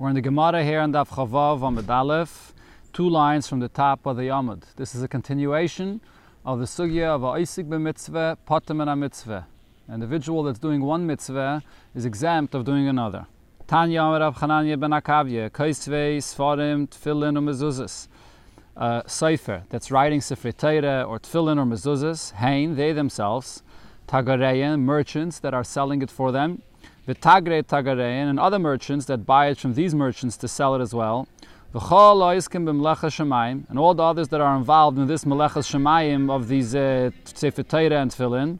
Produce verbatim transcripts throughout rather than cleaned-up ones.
We're in the Gemara here in Daf Chavav Amud Aleph, two lines from the top of the Amud. This is a continuation of the sugya of Ha'isik b'mitzveh, patur min ha'mitzveh. An individual that's doing one mitzvah is exempt of doing another. Tanya Amar Rav Chananya ben Akavya, Kaisvei, Sfarim, Tfilin, or Mezuzas. Uh, Sefer, that's writing Sifrei Torah or Tfilin or Mezuzas. Hain, they themselves. Tagareyan, merchants that are selling it for them. V'tagre tagareyan, and other merchants that buy it from these merchants to sell it as well. V'chol ha'iskim b'melechas shemayim, and all the others that are involved in this melechas shemayim of these uh, Sefer Torah and Tfilin.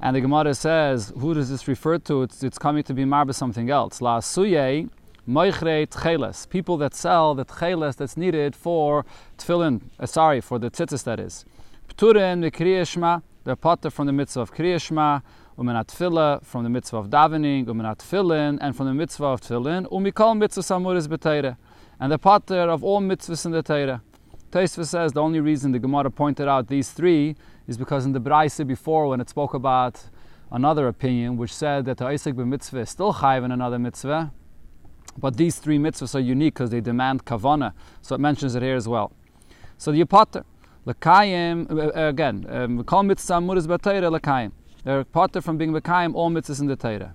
And the Gemara says, who does this refer to? It's, it's coming to be marba something else. La suyei. People that sell the tcheles that's needed for tefillin, uh, sorry, for the tzitzis that is. P'turin v'kriyas shema, they're potter from the mitzvah of kriyas shema, u'minat tefillah, from the mitzvah of davening, u'minat tefillin, and from the mitzvah of tefillin, u'mikol mitzvah amuris b'teira, and the potter of all mitzvahs in the Teira. Tosfos says the only reason the Gemara pointed out these three is because in the Braisa before, when it spoke about another opinion, which said that the Ha'isik b'mitzvah is still chayv in another mitzvah, but these three mitzvahs are unique because they demand kavanah. So it mentions it here as well. So the potter, l'kayim, again, we call mitzvah amuris b'teira l'kayim. They're potter from being l'kayim all mitzvahs in the Teira.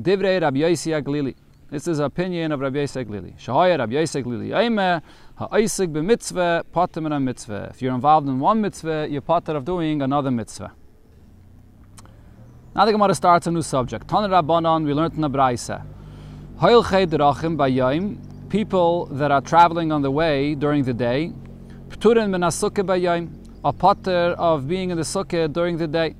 Divrei Rabbi Yosi Haglili. This is the opinion of Rabbi Yosi Haglili. Shehaya Rabbi Yosi Haglili Aimeh ha'isik b'mitzvah potter min ha'mitzvah. If you're involved in one mitzvah, you're potter of doing another mitzvah. Now the Gemara starts a new subject. Tana Rabbanan, we learned in the Braisa. People that are traveling on the way during the day are potter of being in the sukkah during the day.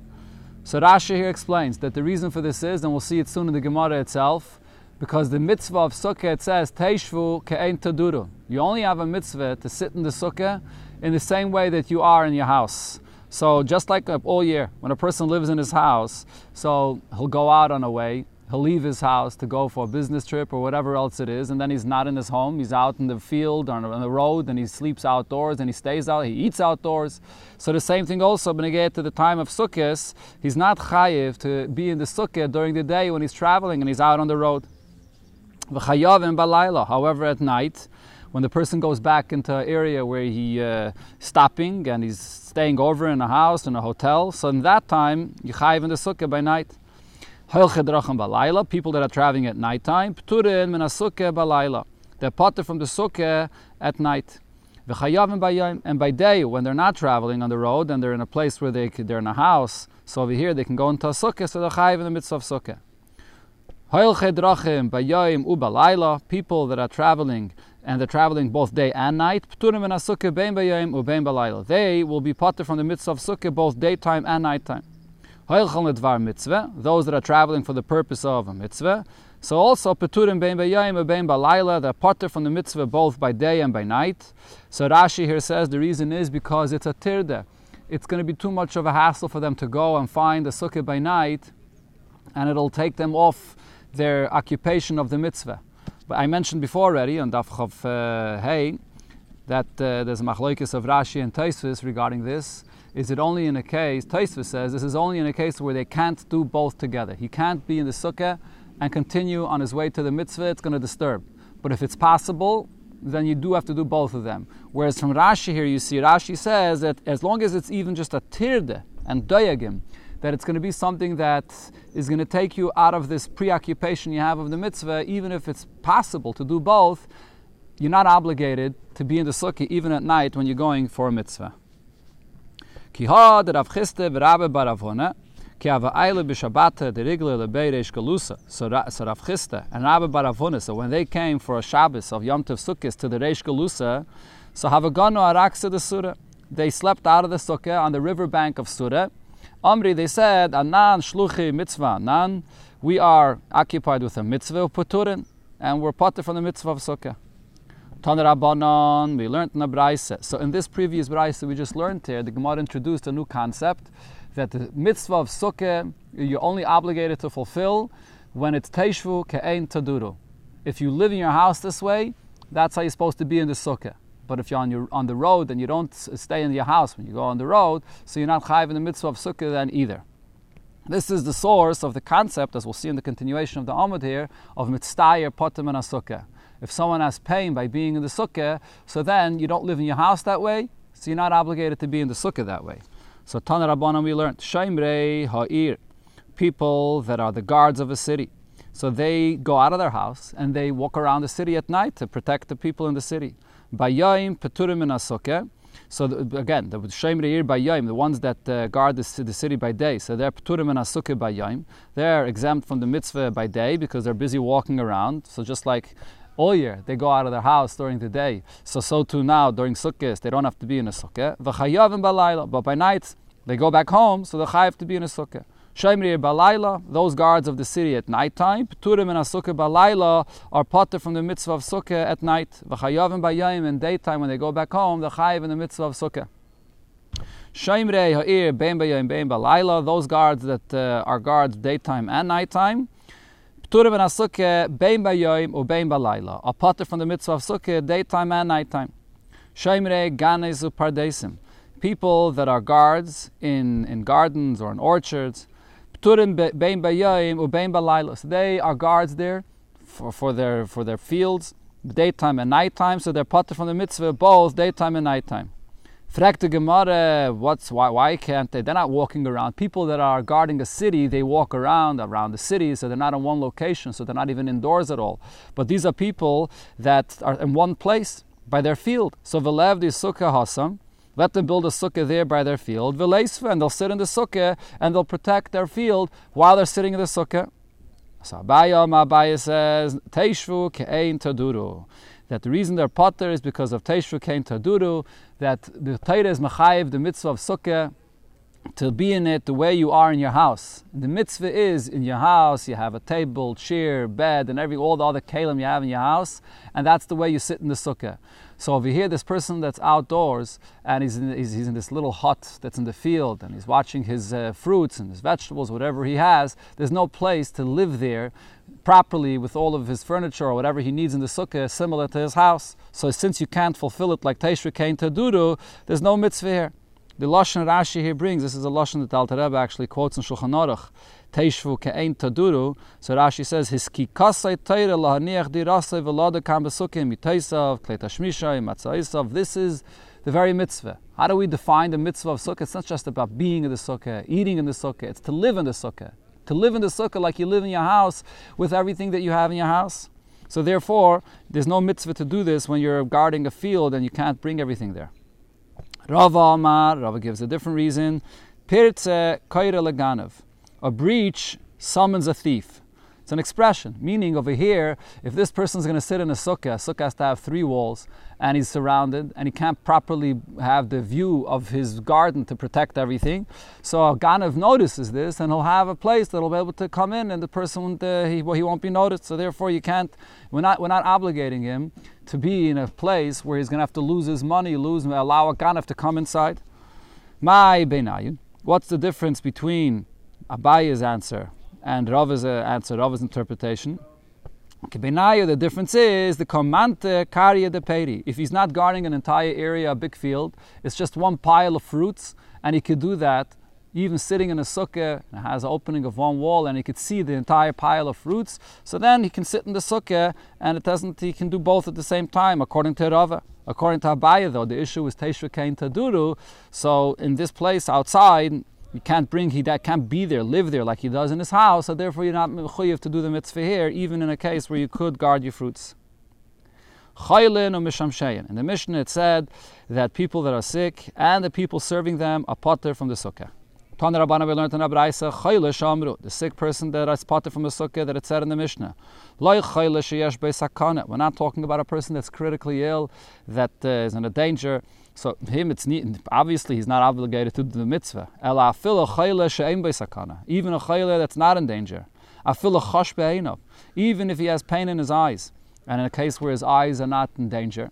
So Rashi here explains that the reason for this is, and we'll see it soon in the Gemara itself, because the mitzvah of sukkah, it says Teishvu ke'ein taduru. You only have a mitzvah to sit in the sukkah in the same way that you are in your house. So just like all year, when a person lives in his house, so he'll go out on a way, he'll leave his house to go for a business trip or whatever else it is, and then he's not in his home, he's out in the field or on the road, and he sleeps outdoors, and he stays out, he eats outdoors. So the same thing also, when I get to the time of sukkahs, he's not chayiv to be in the sukkah during the day when he's traveling and he's out on the road. However, at night, when the person goes back into an area where he's uh, stopping and he's staying over in a house, in a hotel, so in that time, you chayiv in the sukkah by night. People that are traveling at night time, they're potter from the sukkah at night. And by day, when they're not traveling on the road and they're in a place where they, they're in a house, so over here they can go into a sukkah, so they're chayiv in the midst of sukkah. People that are traveling, and they're traveling both day and night, they will be potter from the midst of sukkah both daytime and nighttime. Those that are traveling for the purpose of a mitzvah. So also, peturim bein b'yayim ubein b'layla, they're potter from the mitzvah both by day and by night. So Rashi here says the reason is because it's a tirda. It's going to be too much of a hassle for them to go and find a sukkah by night, and it'll take them off their occupation of the mitzvah. But I mentioned before already on Daf Chav Hey that uh, there's a machlokes of Rashi and Tosfos regarding this. Is it only in a case, Tosfos says, this is only in a case where they can't do both together. He can't be in the sukkah and continue on his way to the mitzvah, it's going to disturb. But if it's possible, then you do have to do both of them. Whereas from Rashi here, you see, Rashi says that as long as it's even just a tirde and doyagim, that it's going to be something that is going to take you out of this preoccupation you have of the mitzvah, even if it's possible to do both, you're not obligated to be in the sukkah even at night when you're going for a mitzvah. Kihad Ki Ava Aila Bishabata de Rigla Lebeiresh Galusa Saraf Chista and Rabbi Baravona. So when they came for a Shabbos of Yom Tov Sukkis to the Reish Galusa, so Havagano Araksa the Surah. They slept out of the sukkah on the riverbank of Surah. Omri, they said, Anan Shluchi Mitzvah Nan, we are occupied with a mitzvah of Puturin, and we're potter from the mitzvah of sukkah. Tana Rabbanan, we learned in the Braisa. So in this previous Braisa we just learned here, the Gemara introduced a new concept that the mitzvah of sukkah you're only obligated to fulfill when it's teishvu ke'ein taduru. If you live in your house this way, that's how you're supposed to be in the sukkah. But if you're on, your, on the road and you don't stay in your house when you go on the road, so you're not chayiv in the mitzvah of sukkah then either. This is the source of the concept, as we'll see in the continuation of the Amud here, of mitztayer potter min hasukkah. If someone has pain by being in the sukkah, so then you don't live in your house that way, so you're not obligated to be in the sukkah that way. So Tana Rabbanan, we learned, Shaimrei Ha'ir, people that are the guards of a city. So they go out of their house and they walk around the city at night to protect the people in the city. Bayayim Peturim in HaSukkah. So the, again, the Shemreir Bayayim, the ones that uh, guard the, the city by day, so they're Peturim in HaSukkah Bayayim. They're exempt from the mitzvah by day because they're busy walking around. So just like all year, they go out of their house during the day. So so too now, during Sukkahs, they don't have to be in a Sukkah. V'chayavim Balayla, but by night, they go back home, so they have to be in a Sukkah. Shemreir Balayla, those guards of the city at nighttime. Peturim in HaSukkah Balayla are potter from the mitzvah of Sukkah at night. V'chayavim Bayayim, in daytime, when they go back home, they're chayav in the mitzvah of Sukkah. Shemrei Ha'ir, Bein Bayayim, Bein Balayla, those guards that uh, are guards daytime and nighttime. P'turim in HaSukkah, bein b'yoyim or bein b'layla. A potter from the mitzvah of sukkah, daytime and nighttime. Shemrei ganez u'pardesim, people that are guards in, in gardens or in orchards. P'turim bein b'yoyim or bein b'layla. So they are guards there for, for their for their fields, daytime and nighttime. So they're potter from the mitzvah both daytime and nighttime. Frag the Gemara, what's why why can't they? They're not walking around. People that are guarding a city, they walk around around the city, so they're not in one location, so they're not even indoors at all. But these are people that are in one place by their field. So Velev the Sukkah Hasam, let them build a sukkah there by their field. Veleisva, and they'll sit in the sukkah and they'll protect their field while they're sitting in the sukkah. So Abaya Abaya says, Teishvu ke'ein taduru, that the reason they're potter is because of Teishvu Kein Taduru, that the Torah is mechayiv, the mitzvah of sukkah, to be in it the way you are in your house. The mitzvah is in your house, you have a table, chair, bed, and every all the other kelim you have in your house, and that's the way you sit in the sukkah. So over here, this person that's outdoors, and he's in, he's, he's in this little hut that's in the field, and he's watching his uh, fruits and his vegetables, whatever he has, there's no place to live there properly with all of his furniture or whatever he needs in the sukkah, similar to his house. So since you can't fulfill it like Teishvu Kein Taduru, there's no mitzvah here. The Lashon Rashi here brings, this is a Lashon that the Alter Rebbe actually quotes in Shulchan Aruch, Teishvu Ke'ein Taduru. So Rashi says, Hiskikasei Teire Lahaniach Dirasei Velodekam Besukim Miteisav Klei Tashmishai Matzaisav. This is the very mitzvah. How do we define the mitzvah of sukkah? It's not just about being in the sukkah, eating in the sukkah, it's to live in the sukkah. To live in the sukkah like you live in your house with everything that you have in your house. So therefore, there's no mitzvah to do this when you're guarding a field and you can't bring everything there. Rava Amar, Rava gives a different reason. Pirtze koyre leganav, a breach summons a thief. It's an expression, meaning over here, if this person's going to sit in a sukkah, a sukkah has to have three walls, and he's surrounded, and he can't properly have the view of his garden to protect everything. So Ganav notices this, and he'll have a place that'll be able to come in, and the person won't, uh, he, well, he won't be noticed. So therefore, you can't. We're not we're not obligating him to be in a place where he's going to have to lose his money, lose allow a Ganav to come inside. My Beinayin, what's the difference between Abaya's answer and Rava's answer, Rava's interpretation? The difference is the commante carrier de peri. If he's not guarding an entire area, a big field, it's just one pile of fruits, and he could do that even sitting in a sukkah, and has an opening of one wall, and he could see the entire pile of fruits. So then he can sit in the sukkah, and it doesn't. He can do both at the same time, according to Rava. According to Abaya, though, the issue is Teishvu Kein Taduru. So in this place outside, you can't bring, he that can't be there, live there like he does in his house, so therefore you're not mechuyev to do the mitzvah here, even in a case where you could guard your fruits. Chaylin or mishamshayin. In the Mishnah it said that people that are sick and the people serving them are potter from the sukkah. Tana Rabbana, we learned in Abraisa, chayle shamru, the sick person that is potter from the sukkah that it said in the Mishnah. Loy chayle sheyesh be'sakana. We're not talking about a person that's critically ill, that uh, is in a danger. So him, it's neat. Obviously, he's not obligated to do the mitzvah. Ela afilu chayle she'ein be'sakana. Even a chayle that's not in danger. Afilu chosh be'einov. Even if he has pain in his eyes, and in a case where his eyes are not in danger.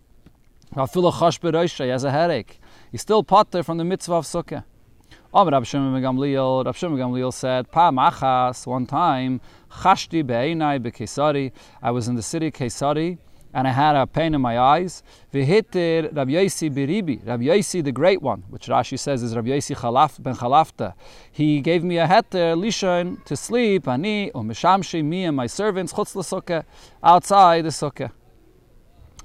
Afilu chosh be'rosh, he has a headache. He's still potter from the mitzvah of sukkah. Om Rav Shimon ben Gamliel, Rav Shimon ben Gamliel said, Pam achas, one time, chashti be'einai be'kesari. I was in the city Kesari, and I had a pain in my eyes. V'hitir Rabbi Yosi biribi, Rabbi Yosi the Great One, which Rashi says is Rabbi Yosi Chalaf ben Chalafta. He gave me a heter, lishon, to sleep, ani, u'mishamshi, me and my servants, chutz l'sukkah, outside the sukkah.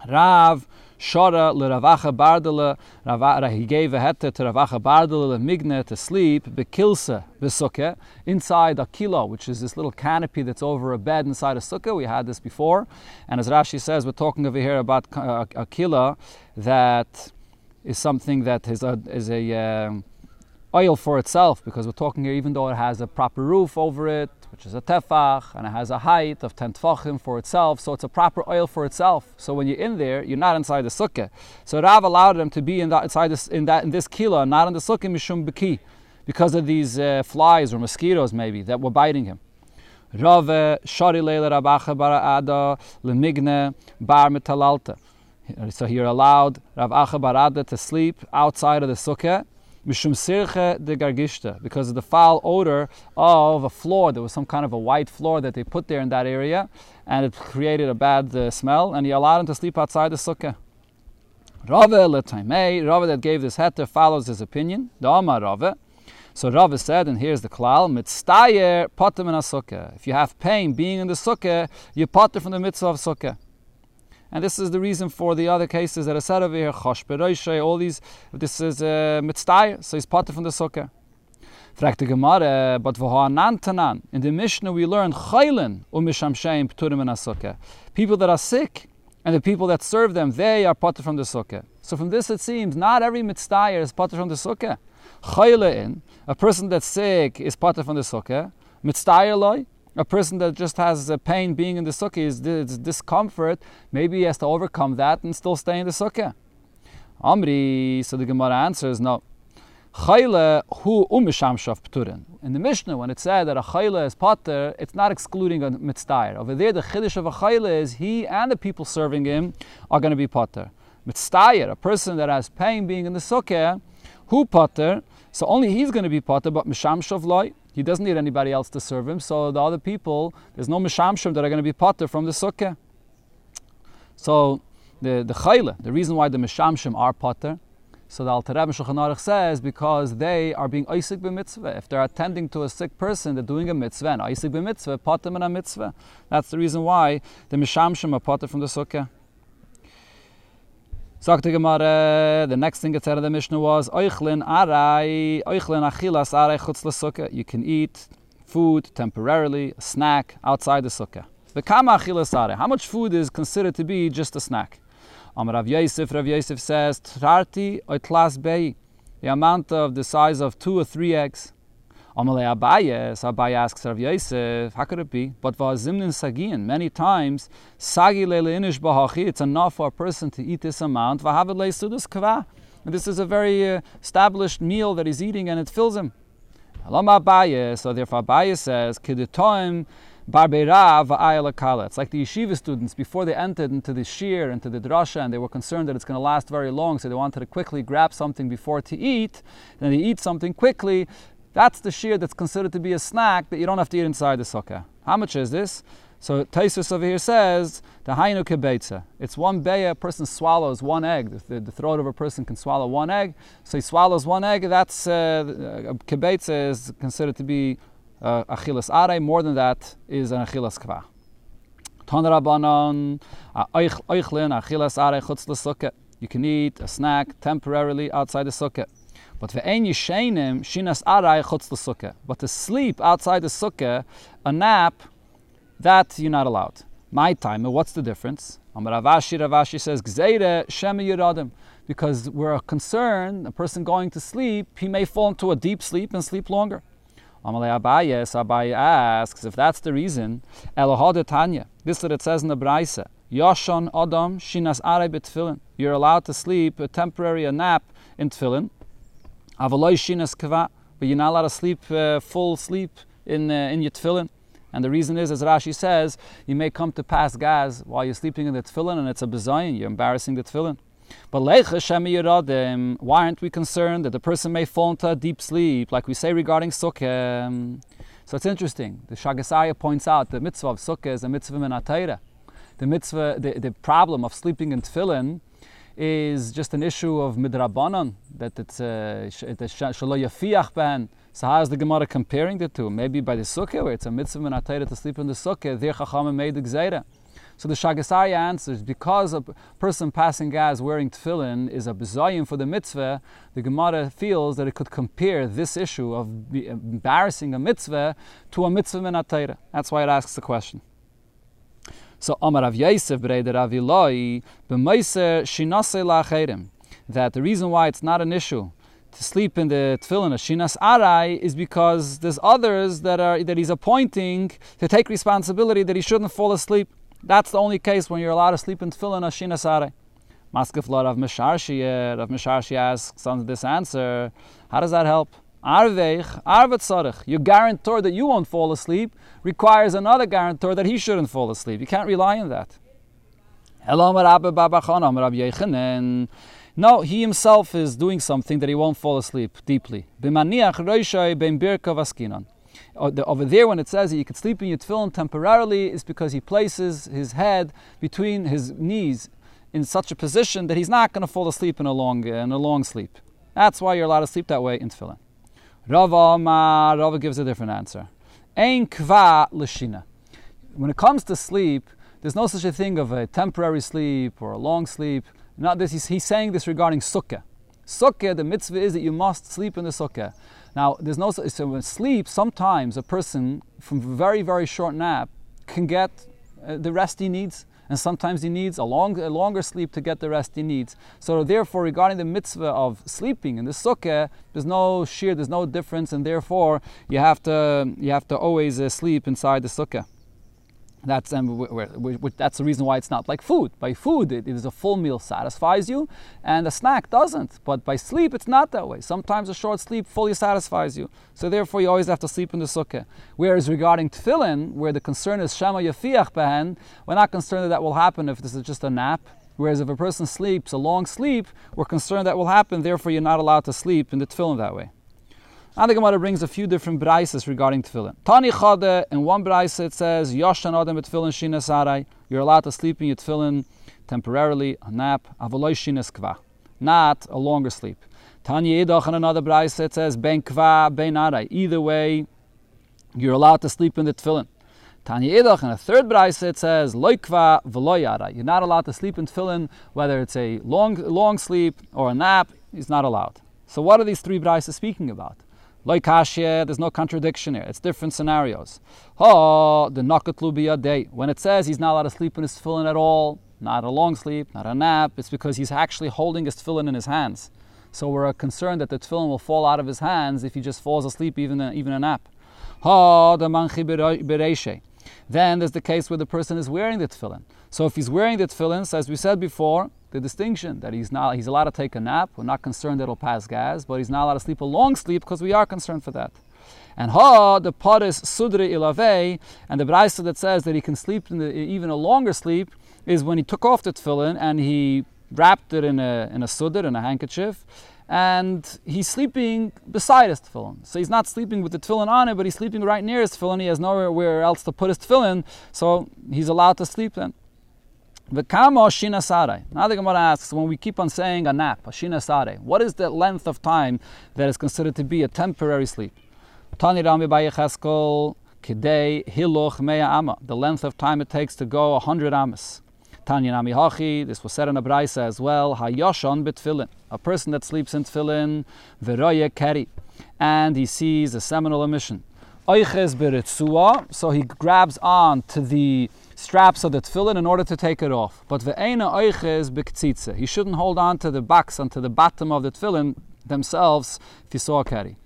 Rav Shora l'Rav Acha Bardala, Rav he gave a heter to Rav Acha Bardala l'Migna to sleep b'kilsa b'sukkah inside a kilo, which is this little canopy that's over a bed inside a sukkah. We had this before, and as Rashi says, we're talking over here about a, a kilo that is something that is a is a uh, oil for itself, because we're talking here, even though it has a proper roof over it, which is a tefach, and it has a height of ten tefachim for itself, so it's a proper oil for itself. So when you're in there, you're not inside the sukkah. So Rav allowed them to be in that, inside this, in that in this kila, not in the sukkah, mishum b'ki, because of these uh, flies or mosquitoes maybe that were biting him. Rav Shari Leila Rav Acha Barada L'Migne Bar Metalalta. So he allowed Rav Acha Barada to sleep outside of the sukkah, mishum sirche de gargishta, because of the foul odor of a floor. There was some kind of a white floor that they put there in that area, and it created a bad uh, smell, and he allowed him to sleep outside the sukkah. Rave letaimei, Rave that gave this heter follows his opinion, da'ama Rave. So Rave said, and here's the klal, mitztayer potem in sukkah. If you have pain being in the sukkah, you potter from the mitzvah of sukkah. And this is the reason for the other cases that are said over here, Chosh Beroishay, all these, this is uh, mitztayr, so he's potter from the sukkah. Fragte Gemara, but v'ho'anan tanan, in the Mishnah we learn, Chaylin u'mishamshein p'turim in sukkah. People that are sick and the people that serve them, they are potter from the sukkah. So from this it seems, not every mitztayr is potter from the sukkah. Chaylin, a person that's sick is potter from the sukkah. Mitztayr loy, a person that just has a pain being in the sukkah, is it's discomfort, maybe he has to overcome that and still stay in the sukkah. Amri, so the Gemara answers, no. Chayle hu umishamshav p'turin. In the Mishnah, when it said that a chayle is pater, it's not excluding a mitztayr. Over there, the chiddush of a chayle is he and the people serving him are going to be pater. Mitztayr, a person that has pain being in the sukkah, hu pater, so only he's going to be pater, but mishamshav loy. He doesn't need anybody else to serve him, so the other people, there's no mishamshim that are going to be potter from the sukkah. So the the chayle, the reason why the mishamshim are potter, so the Alter Rebbe Shulchan Aruch says, because they are being oisik b'mitzvah. If they're attending to a sick person, they're doing a mitzvah, and oisik b'mitzvah, potter min a mitzvah. That's the reason why the mishamshim are potter from the sukkah. The next thing it said in the Mishnah was, Oichlin arai, Oichlin achilas arai chutz l'sukkah. You can eat food temporarily, a snack, outside the sukkah. V'kama achilas arai. How much food is considered to be just a snack? Amar Rav Yosef, Rav Yosef says, Trarti oitlas bei. The amount of the size of two or three eggs. Amar le Abaye, so Abaye asks Rav Yosef, how could it be? But va'azimnin sagin, many times, sagi le'le inish b'hachi, it's enough for a person to eat this amount, v'havet le'sudas kva. This is a very uh, established meal that he's eating, and it fills him. Alama Abaye, so therefore Abaye says, kiditoim barbeira v'ayel akala. It's like the yeshiva students, before they entered into the shir, into the drasha, and they were concerned that it's going to last very long, so they wanted to quickly grab something before to eat, then they eat something quickly. That's the shear that's considered to be a snack that you don't have to eat inside the sukkah. How much is this? So Taisus over here says, the hainu kebeitza. It's one beya, a person swallows one egg. The, the throat of a person can swallow one egg. So he swallows one egg. That's uh, kebeitza is considered to be uh, achilas aray. More than that is an achilas kva. Ton rabanon, oichlin achilas aray chutz l'sukkah. You can eat a snack temporarily outside the sukkah. But ve'en yisheinim shinas aray chutz l'sukkah. But to sleep outside the sukkah, a nap, that you're not allowed. My time, what's the difference? Amar Ravashi, Ravashi says, gzeire shema yiradim. Because we're concerned, a person going to sleep, he may fall into a deep sleep and sleep longer. Amar Abaye, so Abaye asks, if that's the reason, Elohad Tanya, this is what it says in the Braisa, Yoshon Adam shinas aray b'tfilin. You're allowed to sleep a temporary a nap in tefillin. Avaloi shinas kava, but you're not allowed to sleep uh, full sleep in uh, in your tefillin, and the reason is, as Rashi says, you may come to pass gas while you're sleeping in the tefillin, and it's a bezayin, you're embarrassing the tefillin. But leicha shemi yiradim, why aren't we concerned that the person may fall into a deep sleep, like we say regarding sukkah? So it's interesting. The Shagasaya points out the mitzvah of sukkah is a mitzvah min ha'Torah. The mitzvah, the, the problem of sleeping in tefillin is just an issue of midrabanan, that it's uh, shelo yafiach ben. So how is the Gemara comparing the two? Maybe by the sukkah, where it's a mitzvah min ha'Torah to sleep in the sukkah, there chachamim made the gzeira. So the Shagasari answers, because a person passing gas wearing tefillin is a b'zayim for the mitzvah, the Gemara feels that it could compare this issue of embarrassing a mitzvah to a mitzvah min ha-Torah. That's why it asks the question. So Amar Rav Yosef b'rei Rav Eloi b'meiser shinasei la'acherim, that the reason why it's not an issue to sleep in the tefillin, shinas arai, is because there's others that are that he's appointing to take responsibility that he shouldn't fall asleep. That's the only case when you're allowed to sleep in tefillin, shinas arai. Maskef lo Rav Misharshiyeh, Rav Misharshiyeh asks under this answer, how does that help? Arveich, arvet tzarich. Your guarantor that you won't fall asleep requires another guarantor that he shouldn't fall asleep. You can't rely on that. Hello, Rabbi Babachon, Rabbi Yechanan. No, he himself is doing something that he won't fall asleep deeply. Over there, when it says that you could sleep in your tefillin temporarily, it's because he places his head between his knees in such a position that he's not going to fall asleep in a long in a long sleep. That's why you're allowed to sleep that way in tefillin. Rava Ma Rava gives a different answer. Ein kva l'shina. When it comes to sleep, there's no such a thing of a temporary sleep or a long sleep. Not this, he's, he's saying this regarding sukkah. Sukkah, the mitzvah is that you must sleep in the sukkah. Now, there's no so when sleep. Sometimes a person from a very very short nap can get uh, the rest he needs, and sometimes he needs a long a longer sleep to get the rest he needs. So therefore, regarding the mitzvah of sleeping in the sukkah, there's no sheer, there's no difference, and therefore you have to you have to always uh, sleep inside the sukkah. That's and we, we, we, that's the reason why it's not like food. By food, it, it is a full meal satisfies you, and a snack doesn't. But by sleep, it's not that way. Sometimes a short sleep fully satisfies you. So therefore, you always have to sleep in the sukkah. Whereas regarding tefillin, where the concern is shema yafiach behen, we're not concerned that that will happen if this is just a nap. Whereas if a person sleeps a long sleep, we're concerned that will happen. Therefore, you're not allowed to sleep in the tefillin that way. And the Gemara brings a few different braises regarding tefillin. Tani Chade, in one braise it says, Yoshan Adam et tefillin shinas arai. You're allowed to sleep in your tefillin temporarily, a nap, avoloi shinas kva. Not a longer sleep. Tani Yedoch, in another braise it says, Ben kva, ben arai. Either way, you're allowed to sleep in the tefillin. Tani Yedoch, in a third braise it says, Loi kva, veloi arai. You're not allowed to sleep in tefillin, whether it's a long, long sleep or a nap, it's not allowed. So what are these three braises speaking about? Loikashia, there's no contradiction here. It's different scenarios. Oh, the nakatlubiya day. When it says he's not allowed to sleep in his tefillin at all, not a long sleep, not a nap, it's because he's actually holding his tefillin in his hands. So we're concerned that the tefillin will fall out of his hands if he just falls asleep, even a, even a nap. Oh, the manchi bereishe. Then there's the case where the person is wearing the tefillin. So if he's wearing the tefillin, so as we said before, the distinction that he's not he's allowed to take a nap, we're not concerned that it'll pass gas, but he's not allowed to sleep a long sleep because we are concerned for that. And ha, the paris sudri ilavei, and the braisa that says that he can sleep in the, even a longer sleep is when he took off the tefillin and he wrapped it in a in a sudr, in a handkerchief, and he's sleeping beside his tefillin. So he's not sleeping with the tefillin on it, but he's sleeping right near his tefillin. He has nowhere else to put his tefillin, so he's allowed to sleep then. V'kamo shinasarai. Now the Gemara asks, when we keep on saying a nap, a shinasarai, what is the length of time that is considered to be a temporary sleep? Tani Rami Bar Yecheskel kidei hiluch mea ama. The length of time it takes to go a hundred amas. Tani Rami Hachi. This was said in a braysa as well. Hayoshan b'tfilin. A person that sleeps in tefillin v'roye keri, and he sees a seminal emission. Oiches b'ritzua. So he grabs on to the straps of the tefillin in order to take it off. But ve'ena oiches b'ktzitze. He shouldn't hold on to the box, onto the bottom of the tefillin themselves, if he saw a carry.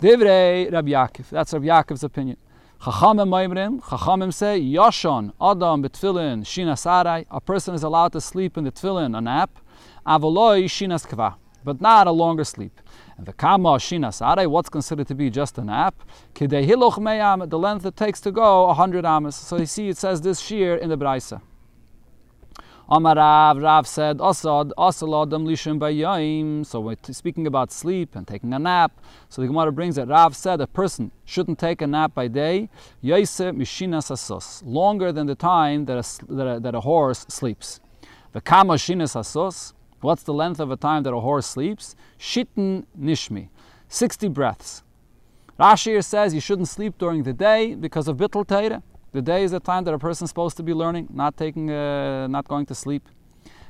Divrei Rabbi Yaakov. That's Rabbi Yaakov's opinion. Chachamim moimrim. Chachamim say, Yashon adam b'tefillin shinas arai. A person is allowed to sleep in the tefillin, a nap. Avoloi shinas kva. But not a longer sleep. And the kama shinas arai, what's considered to be just a nap, kidei hiluch meyam, the length it takes to go a hundred amas. So you see, it says this sheer in the braysa. Amar Rav, Rav said, Asad, Asal Adam Lishim Bayayim. So we're speaking about sleep and taking a nap. So the Gemara brings that Rav said a person shouldn't take a nap by day, Yaiseh Mishinas Asos, longer than the time that a, that a, that a horse sleeps. The kama shinas asos. What's the length of a time that a horse sleeps? Shittin nishmi, sixty breaths. Rashi says you shouldn't sleep during the day because of bittul Torah. The day is the time that a person's supposed to be learning, not taking, uh, not going to sleep.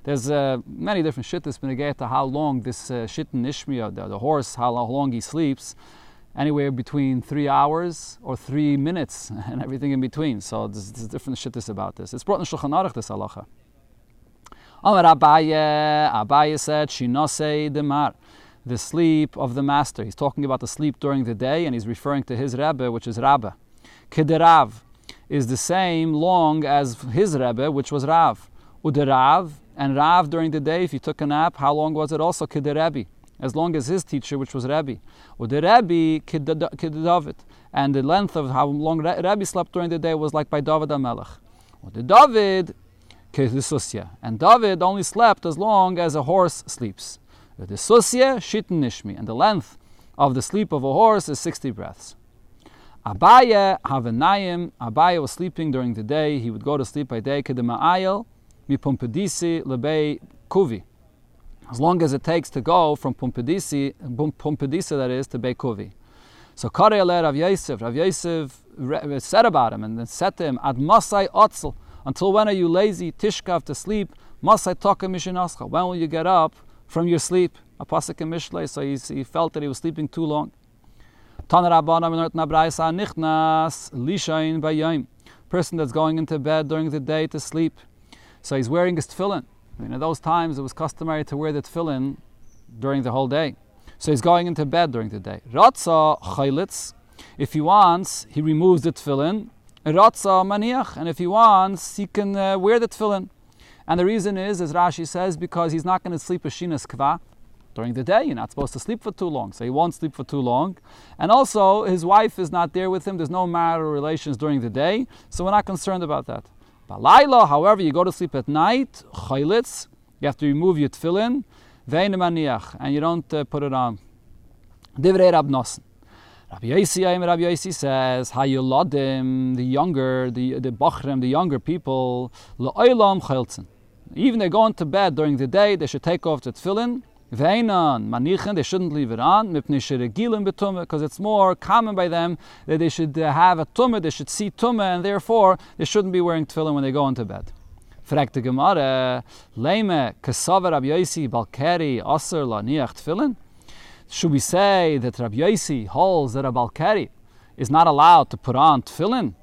There's uh, many different shittas b'negeh to how long this uh, shittan nishmiya, the, the horse, how long he sleeps, anywhere between three hours or three minutes and everything in between. So there's, there's different shittas about this. It's brought in Shulchan Aruch, this halacha. Amar Abaye, Abaye said, Shinasei Demar, the sleep of the master. He's talking about the sleep during the day, and he's referring to his Rebbe, which is Rabba. Kederav is the same long as his Rebbe, which was Rav. Uderav, and Rav during the day, if he took a nap, how long was it also? Kederebi, as long as his teacher, which was Rebbe. Uderebi Kedavid, and the length of how long Rebbe slept during the day was like by David HaMelech. Udedavid Kedesusya, and David only slept as long as a horse sleeps. Kedesusya Shitn Nishmi, and the length of the sleep of a horse is sixty breaths. Abaye Havenayim, Abaye was sleeping during the day, he would go to sleep by day. Kedemaayel Mipompedisi lebei kuvi, as long as it takes to go from Pompedisi, Pompedisa that is, to Beikuvi. So Karei ale Rav Yosef, Rav Yosef said about him and then said to him, Ad masai otzel, until when are you lazy, tishkav, to sleep? Masai taka mishinascha, when will you get up from your sleep? A pasuk in Mishlei, so he, he felt that he was sleeping too long. Tana Rabbana minort nabraisa nichnas lishayin bayayim, person that's going into bed during the day to sleep. So he's wearing his tefillin. I mean, in those times, it was customary to wear the tefillin during the whole day. So he's going into bed during the day. Ratza chaylitz, if he wants, he removes the tefillin. Ratza maniach, and if he wants, he can uh, wear the tefillin. And the reason is, as Rashi says, because he's not going to sleep a shinas kva during the day. You're not supposed to sleep for too long, so he won't sleep for too long. And also, his wife is not there with him. There's no marital relations during the day, so we're not concerned about that. Balayla, however, you go to sleep at night, chaylitz, you have to remove your tefillin, ve'en maniach, and you don't uh, put it on. Divrei Rab Nosson. Rabbi Yosi, Rabbi Yosi says, Hayuladim, the younger, the the bachrim, the younger people, la'olam chayltzen. Even they go into bed during the day, they should take off the tefillin, ve'enan manichen, they shouldn't leave it on, mipnei sheregilim betumah, because it's more common by them that they should have a tumah, they should see tumah, and therefore they shouldn't be wearing tefillin when they go into bed. Frag the Gemara, leime kasav Rabbi Yosi balkeri aser laniach tefillin. Should we say that Rabbi Yosi holds that a balkeri is not allowed to put on tefillin?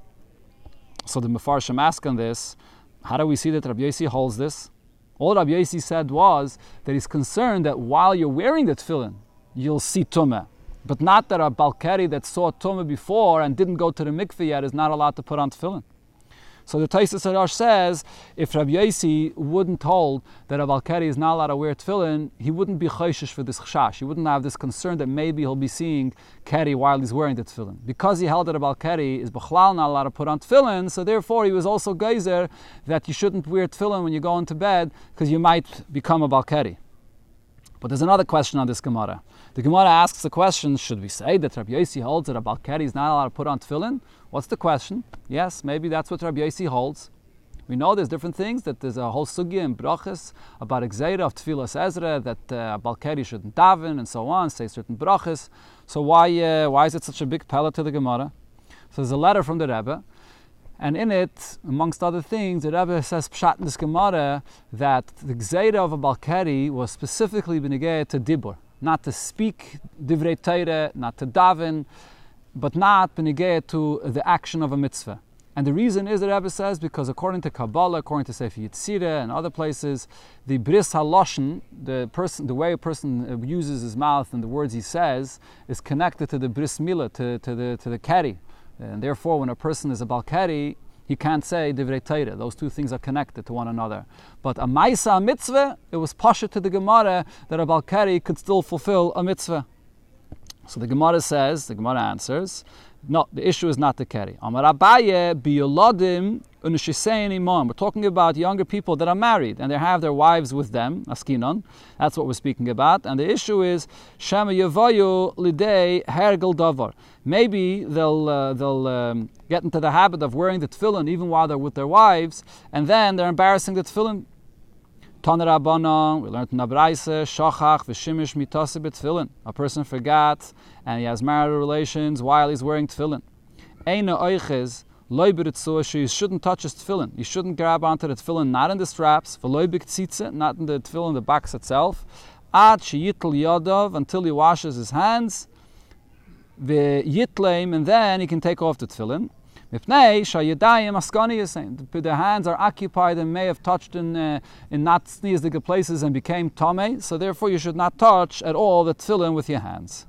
So the Mefarshim ask on this, how do we see that Rabbi Yosi holds this? All Rabbi Yosi said was that he's concerned that while you're wearing the tefillin, you'll see tumah, but not that a balkari that saw tumah before and didn't go to the mikveh yet is not allowed to put on tefillin. So the Tosfos Arosh says, if Rabbi Yosi wouldn't hold that a balkari is not allowed to wear tefillin, he wouldn't be chayshish for this chashash. He wouldn't have this concern that maybe he'll be seeing keri while he's wearing the tefillin. Because he held that a balkari is b'chlal not allowed to put on tefillin, so therefore he was also geyser that you shouldn't wear tefillin when you go into bed because you might become a balkari. But there's another question on this Gemara. The Gemara asks the question, should we say that Rabbi Yosi holds that a balkari is not allowed to put on tefillin? What's the question? Yes, maybe that's what Rabbi Yosi holds. We know there's different things, that there's a whole sugya in brachas about exeira of tefillas ezra, that uh, balkari shouldn't daven and so on, say certain brachas. So why uh, why is it such a big pellet to the Gemara? So there's a letter from the Rebbe, and in it, amongst other things, the Rebbe says pshat in this Gemara that the gzeira of a balkari was specifically b'negeh to dibur, not to speak divrei Torah, not to daven, but not b'negeh to the action of a mitzvah. And the reason is, the Rebbe says, because according to Kabbalah, according to Sefer Yetzirah and other places, the bris haloshen, the person, the way a person uses his mouth and the words he says, is connected to the bris milah, to, to the to the keri. And therefore, when a person is a balkari, he can't say divrei Torah. Those two things are connected to one another. But a ma'isa, a mitzvah, it was pasha to the Gemara that a balkari could still fulfill a mitzvah. So the Gemara says, the Gemara answers, no, the issue is not the keri. Amar Abaye biyoladim unishisein imam. We're talking about younger people that are married and they have their wives with them, askinon. That's what we're speaking about. And the issue is shema yavayu lidei hergel davar. Maybe they'll uh, they'll um, get into the habit of wearing the tefillin even while they're with their wives, and then they're embarrassing the tefillin. Tana Rabbanan, we learned in the Braisa, shachach v'shimish mitase b'tefillin. A person forgot and he has marital relations while he's wearing tefillin. Eina oiches Loy b'ritzua, you shouldn't touch his tefillin. You shouldn't grab onto the tefillin, not in the straps. V'loy b'ktzitza, not in the tefillin, the box itself. Ad sheyitl yadav, until he washes his hands. V'yitleim, and then he can take off the tefillin. Mipnei shayadayim askaniyasein. The hands are occupied and may have touched in uh, in not sneezed places and became tame. So therefore, you should not touch at all the tefillin with your hands.